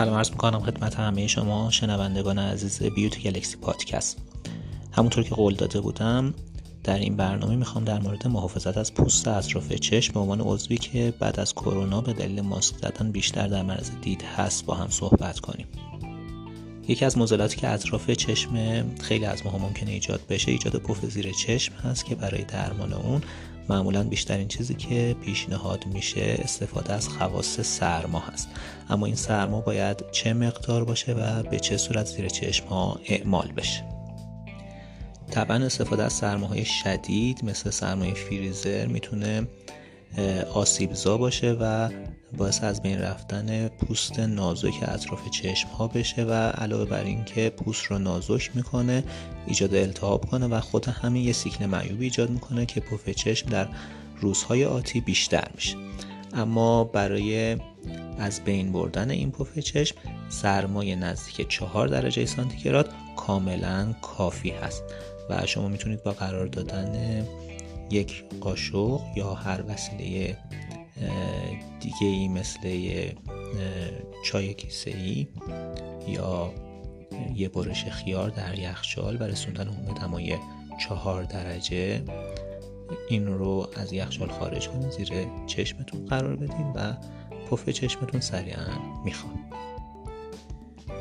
سلام عرض میکنم خدمت همه شما شنوندگان عزیز بیوتی گلکسی پادکست. همونطور که قول داده بودم در این برنامه میخوام در مورد محافظت از پوست اطراف چشم به عنوان عضوی که بعد از کرونا به دلیل ماسک زدن بیشتر در مرز دید هست با هم صحبت کنیم. یکی از معضلاتی که اطراف چشم خیلی از ما ممکنه ایجاد بشه ایجاد پف زیر چشم هست که برای درمان اون معمولاً بیشترین چیزی که پیشنهاد میشه استفاده از خواص سرما هست. اما این سرما باید چه مقدار باشه و به چه صورت زیر چشم ها اعمال بشه؟ طبعاً استفاده از سرماهای شدید مثل سرمای فریزر میتونه آسیبزا باشه و باعث از بین رفتن پوست نازک اطراف چشم ها بشه و علاوه بر این که پوست رو نازک میکنه ایجاد التهاب کنه و خود همین یه سیکل معیوبی ایجاد میکنه که پف چشم در روزهای آتی بیشتر میشه. اما برای از بین بردن این پف چشم سرمایه نزدیک 4 درجه سانتیگراد کاملا کافی هست و شما میتونید با قرار دادن یک قاشق یا هر وسیله دیگه ای مثل چای کیسه‌ای یا یه برش خیار در یخچال برای رسوندن اون به دمای 4 درجه این رو از یخچال خارج کنید، زیر چشمتون قرار بدین و پف چشمتون سریعا میخواد.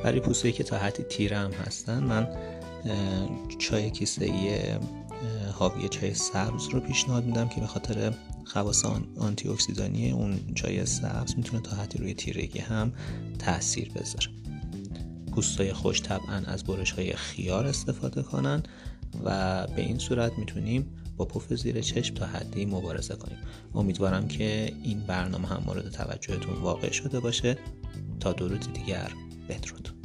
برای پوستایی که تا حدی تیره هم هستن من چای کیسه‌ای حاوی چای سبز رو پیشنهاد میدم که به خاطر خواص آنتی اکسیدانی اون چای سبز میتونه تا حدی روی تیرگی هم تاثیر بذاره. پوستای خوش طبعا از برش‌های خیار استفاده کنن و به این صورت میتونیم با پف زیر چشم تا حدی مبارزه کنیم. امیدوارم که این برنامه هم مورد توجهتون واقع شده باشه. تا درودی دیگر بدرود.